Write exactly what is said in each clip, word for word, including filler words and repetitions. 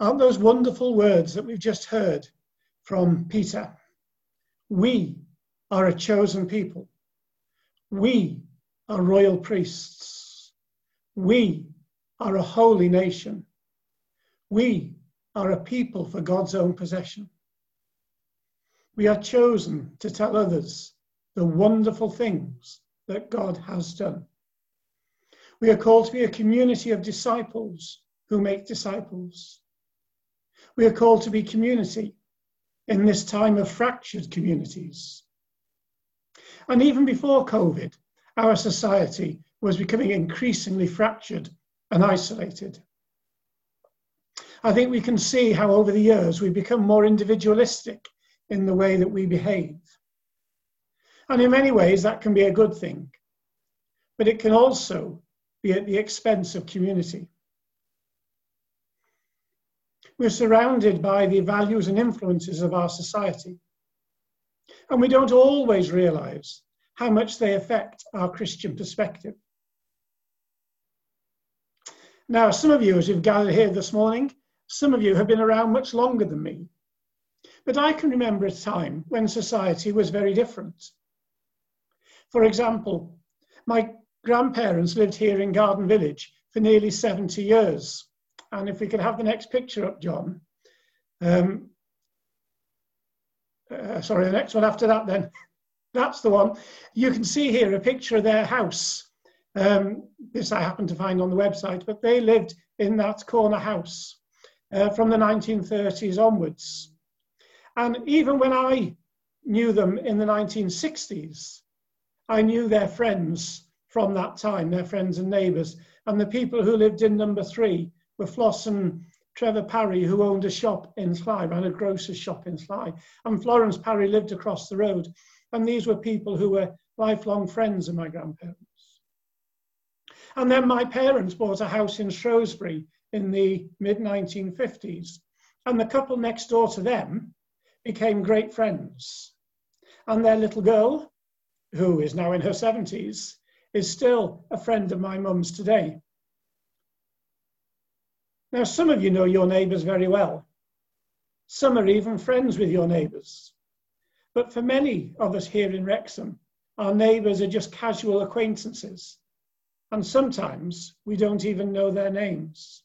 Aren't those wonderful words that we've just heard from Peter? We are a chosen people. We are royal priests. We are a holy nation. We are a people for God's own possession. We are chosen to tell others the wonderful things that God has done. We are called to be a community of disciples who make disciples. We are called to be community in this time of fractured communities. And even before COVID, our society was becoming increasingly fractured and isolated. I think we can see how over the years we've become more individualistic in the way that we behave. And in many ways that can be a good thing, but it can also be at the expense of community. We're surrounded by the values and influences of our society, and we don't always realize how much they affect our Christian perspective. Now, some of you, as you've gathered here this morning, some of you have been around much longer than me, but I can remember a time when society was very different. For example, my grandparents lived here in Garden Village for nearly seventy years. And if we could have the next picture up, John. Um, uh, sorry, the next one after that then. That's the one. You can see here a picture of their house. Um, this I happened to find on the website, but they lived in that corner house uh, from the nineteen thirties onwards. And even when I knew them in the nineteen sixties, I knew their friends from that time, their friends and neighbours, and the people who lived in number three were Floss and Trevor Parry, who owned a shop in Sly, ran a grocer's shop in Sly, and Florence Parry lived across the road. And these were people who were lifelong friends of my grandparents. And then my parents bought a house in Shrewsbury in the mid nineteen fifties, and the couple next door to them became great friends. And their little girl, who is now in her seventies, is still a friend of my mum's today. Now, some of you know your neighbours very well. Some are even friends with your neighbours. But for many of us here in Wrexham, our neighbours are just casual acquaintances. And sometimes we don't even know their names.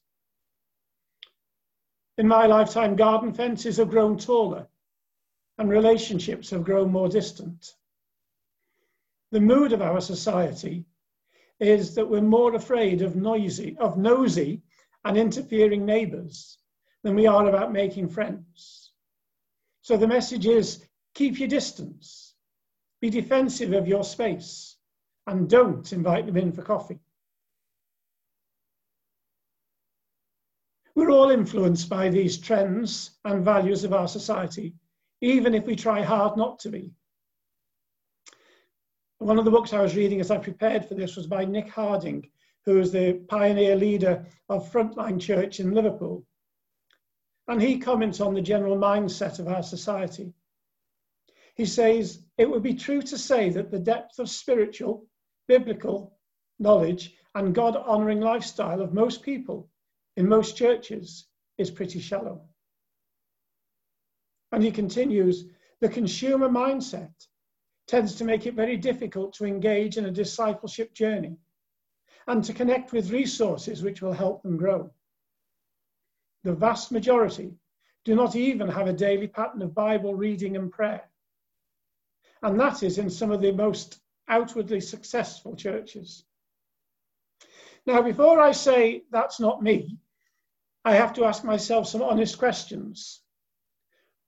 In my lifetime, garden fences have grown taller and relationships have grown more distant. The mood of our society is that we're more afraid of noisy, of nosy, and interfering neighbours than we are about making friends. So the message is, keep your distance, be defensive of your space, and don't invite them in for coffee. We're all influenced by these trends and values of our society, even if we try hard not to be. One of the books I was reading as I prepared for this was by Nick Harding, who is the pioneer leader of Frontline Church in Liverpool. And he comments on the general mindset of our society. He says, it would be true to say that the depth of spiritual, biblical knowledge and God-honouring lifestyle of most people in most churches is pretty shallow. And he continues, the consumer mindset tends to make it very difficult to engage in a discipleship journey and to connect with resources which will help them grow. The vast majority do not even have a daily pattern of Bible reading and prayer. And that is in some of the most outwardly successful churches. Now, before I say that's not me, I have to ask myself some honest questions.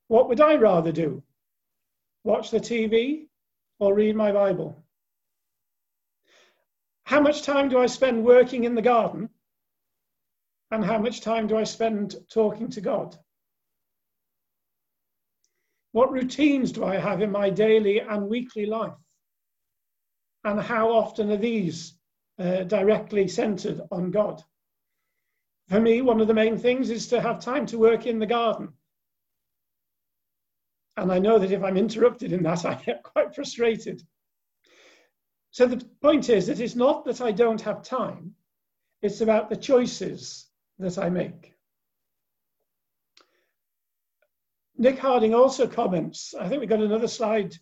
What would I rather do? Watch the T V or read my Bible? How much time do I spend working in the garden? And how much time do I spend talking to God? What routines do I have in my daily and weekly life? And how often are these uh, directly centered on God? For me, one of the main things is to have time to work in the garden. And I know that if I'm interrupted in that, I get quite frustrated. So the point is that it's not that I don't have time, it's about the choices that I make. Nick Harding also comments, I think we've got another slide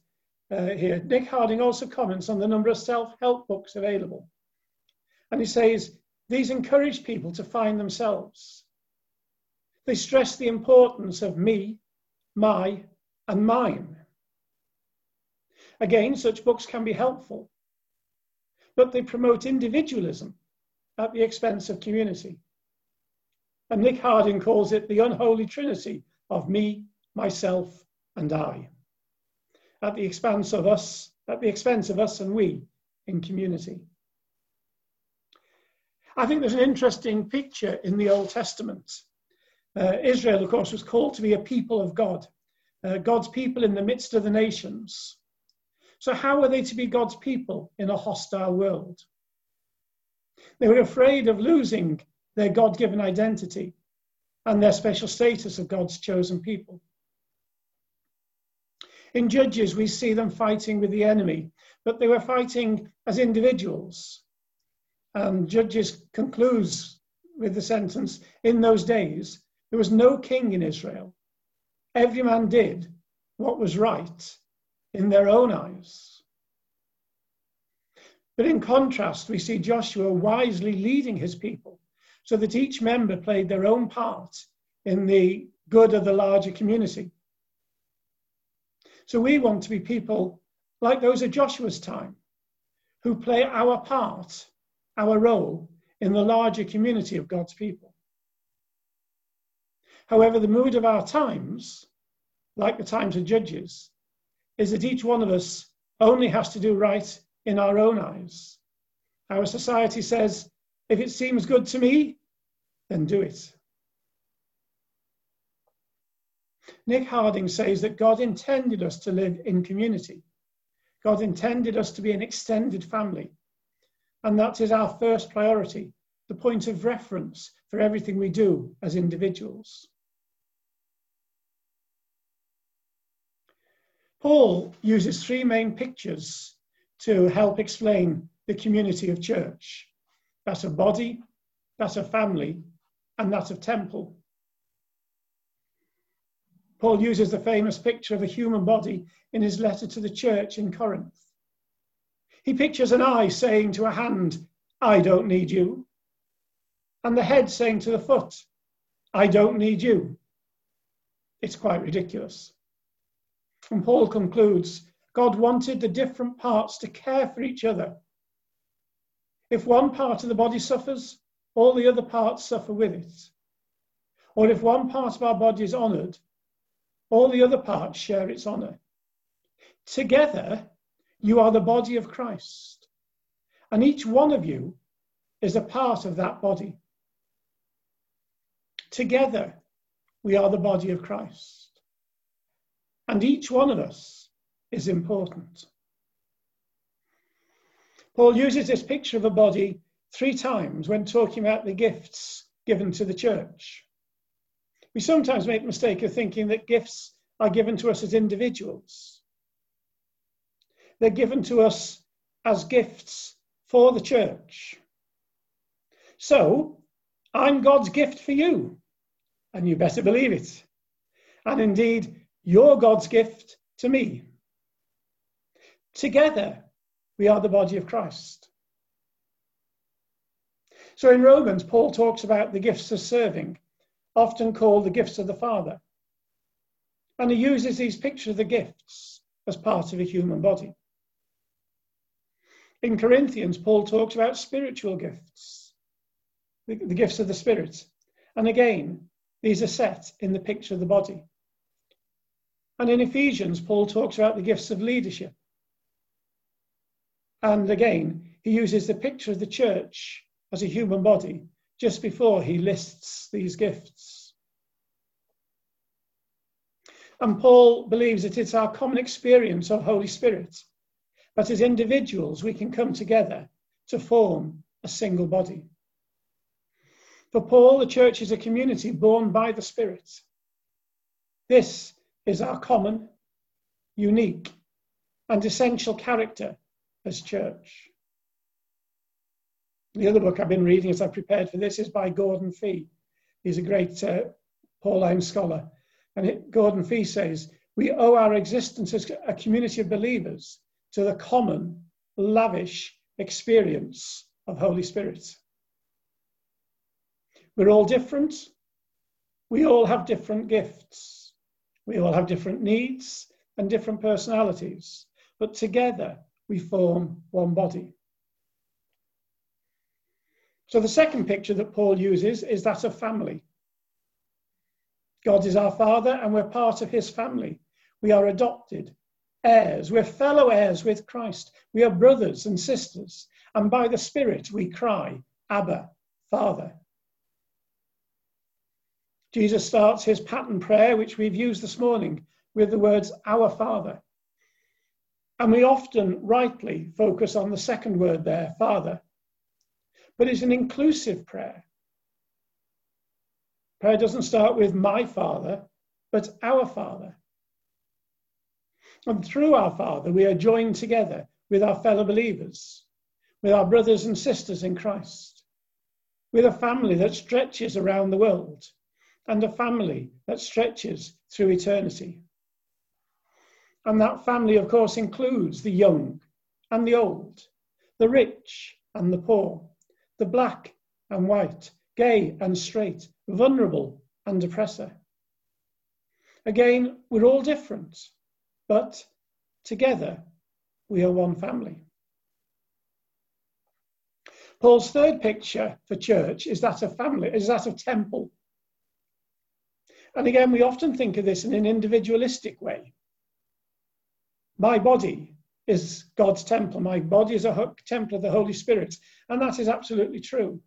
uh, here. Nick Harding also comments on the number of self-help books available. And he says, these encourage people to find themselves. They stress the importance of me, my, and mine. Again, such books can be helpful, but they promote individualism at the expense of community. And Nick Harding calls it the unholy trinity of me, myself, and I, at the expense of us, at the expense of us and we in community. I think there's an interesting picture in the Old Testament. Uh, Israel, of course, was called to be a people of God, uh, God's people in the midst of the nations. So how were they to be God's people in a hostile world? They were afraid of losing their God-given identity and their special status of God's chosen people. In Judges, we see them fighting with the enemy, but they were fighting as individuals. And Judges concludes with the sentence, in those days, there was no king in Israel. Every man did what was right in their own eyes. But in contrast, we see Joshua wisely leading his people so that each member played their own part in the good of the larger community. So we want to be people like those of Joshua's time, who play our part, our role in the larger community of God's people. However, the mood of our times, like the times of Judges, is that each one of us only has to do right in our own eyes. Our society says, if it seems good to me, then do it. Nick Harding says that God intended us to live in community. God intended us to be an extended family. And that is our first priority, the point of reference for everything we do as individuals. Paul uses three main pictures to help explain the community of church. That's a body, that's a family, and that's a temple. Paul uses the famous picture of a human body in his letter to the church in Corinth. He pictures an eye saying to a hand, I don't need you, and the head saying to the foot, I don't need you. It's quite ridiculous. And Paul concludes, God wanted the different parts to care for each other. If one part of the body suffers, all the other parts suffer with it. Or if one part of our body is honoured, all the other parts share its honour. Together, you are the body of Christ, and each one of you is a part of that body. Together, we are the body of Christ, and each one of us is important. Paul uses this picture of a body three times when talking about the gifts given to the church. We sometimes make the mistake of thinking that gifts are given to us as individuals. They're given to us as gifts for the church. So, I'm God's gift for you, and you better believe it. And indeed, you're God's gift to me. Together, we are the body of Christ. So in Romans, Paul talks about the gifts of serving, often called the gifts of the Father. And he uses these pictures of the gifts as part of a human body. In Corinthians, Paul talks about spiritual gifts, the, the gifts of the Spirit. And again, these are set in the picture of the body. And in Ephesians, Paul talks about the gifts of leadership. And again, he uses the picture of the church as a human body just before he lists these gifts. And Paul believes that it's our common experience of Holy Spirit, but as individuals, we can come together to form a single body. For Paul, the church is a community born by the Spirit. This is our common, unique, and essential character as church. The other book I've been reading as I prepared for this is by Gordon Fee. He's a great uh, Pauline scholar, And it, Gordon Fee says, we owe our existence as a community of believers to the common, lavish experience of Holy Spirit. We're all different. We all have different gifts. We all have different needs and different personalities. But together, we form one body. So the second picture that Paul uses is that of family. God is our Father, and we're part of his family. We are adopted heirs. We're fellow heirs with Christ. We are brothers and sisters. And by the Spirit, we cry, Abba, Father. Jesus starts his pattern prayer, which we've used this morning, with the words, Our Father. And we often rightly focus on the second word there, Father. But it's an inclusive prayer. Prayer doesn't start with my Father, but our Father. And through our Father, we are joined together with our fellow believers, with our brothers and sisters in Christ, with a family that stretches around the world, and a family that stretches through eternity. And that family, of course, includes the young and the old, the rich and the poor, the black and white, gay and straight, vulnerable and oppressor. Again, we're all different, but together we are one family. Paul's third picture for church is that of family, is that of temple. And again, we often think of this in an individualistic way. My body is God's temple. My body is a temple of the Holy Spirit. And that is absolutely true.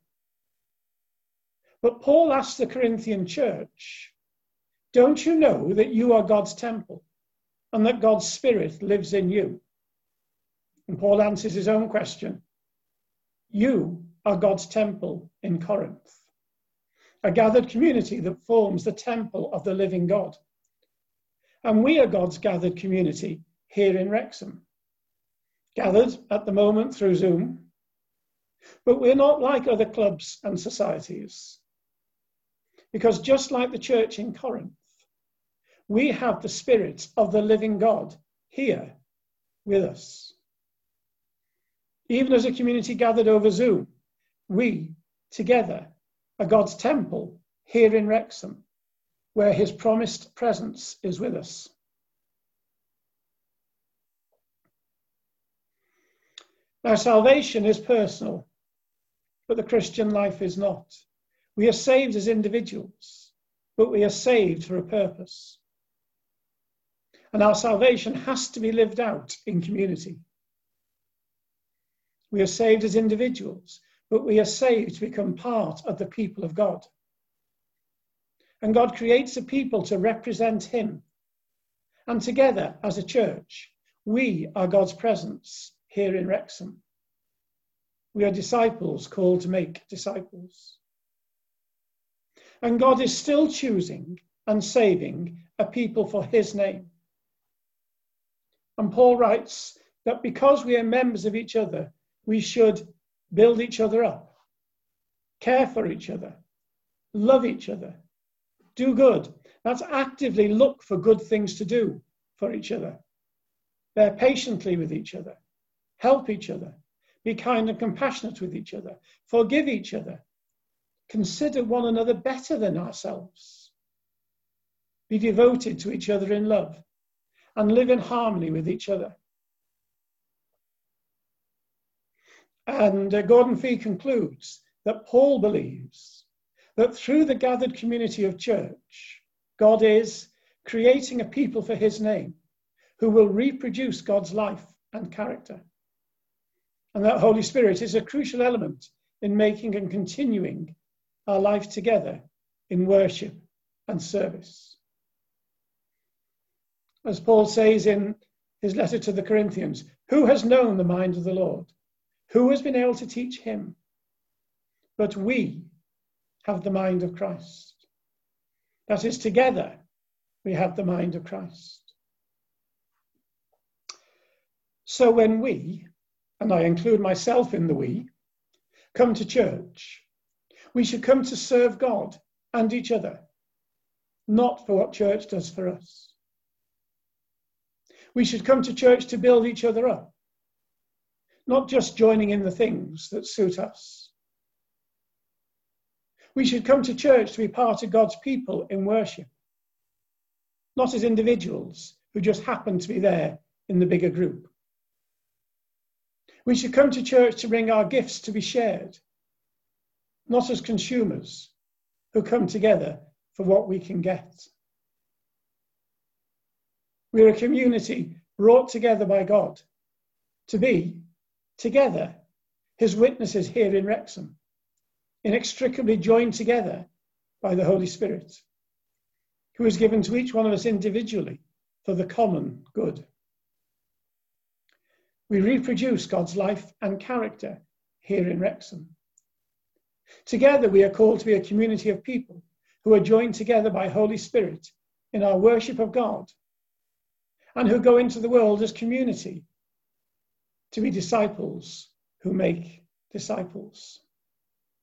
But Paul asks the Corinthian church, don't you know that you are God's temple and that God's Spirit lives in you? And Paul answers his own question. You are God's temple in Corinth, a gathered community that forms the temple of the living God. And we are God's gathered community here in Wrexham, gathered at the moment through Zoom. But we're not like other clubs and societies. Because just like the church in Corinth, we have the Spirit of the living God here with us. Even as a community gathered over Zoom, we together are God's temple here in Wrexham, where his promised presence is with us. Now, salvation is personal, but the Christian life is not. We are saved as individuals, but we are saved for a purpose. And our salvation has to be lived out in community. We are saved as individuals, but we are saved to become part of the people of God. And God creates a people to represent him. And together, as a church, we are God's presence here in Wrexham. We are disciples called to make disciples. And God is still choosing and saving a people for his name. And Paul writes that because we are members of each other, we should build each other up, care for each other, love each other, do good. That's actively look for good things to do for each other. Bear patiently with each other, help each other, be kind and compassionate with each other, forgive each other, consider one another better than ourselves. Be devoted to each other in love and live in harmony with each other. And uh, Gordon Fee concludes that Paul believes that through the gathered community of church, God is creating a people for his name who will reproduce God's life and character. And that Holy Spirit is a crucial element in making and continuing our life together in worship and service. As Paul says in his letter to the Corinthians, who has known the mind of the Lord? Who has been able to teach him? But we have the mind of Christ. That is, together we have the mind of Christ. So when we, and I include myself in the we, come to church, we should come to serve God and each other, not for what church does for us. We should come to church to build each other up, not just joining in the things that suit us. We should come to church to be part of God's people in worship, not as individuals who just happen to be there in the bigger group. We should come to church to bring our gifts to be shared, not as consumers who come together for what we can get. We're a community brought together by God to be together his witnesses here in Wrexham, inextricably joined together by the Holy Spirit, who is given to each one of us individually for the common good. We reproduce God's life and character here in Wrexham. Together we are called to be a community of people who are joined together by Holy Spirit in our worship of God, and who go into the world as community to be disciples who make disciples.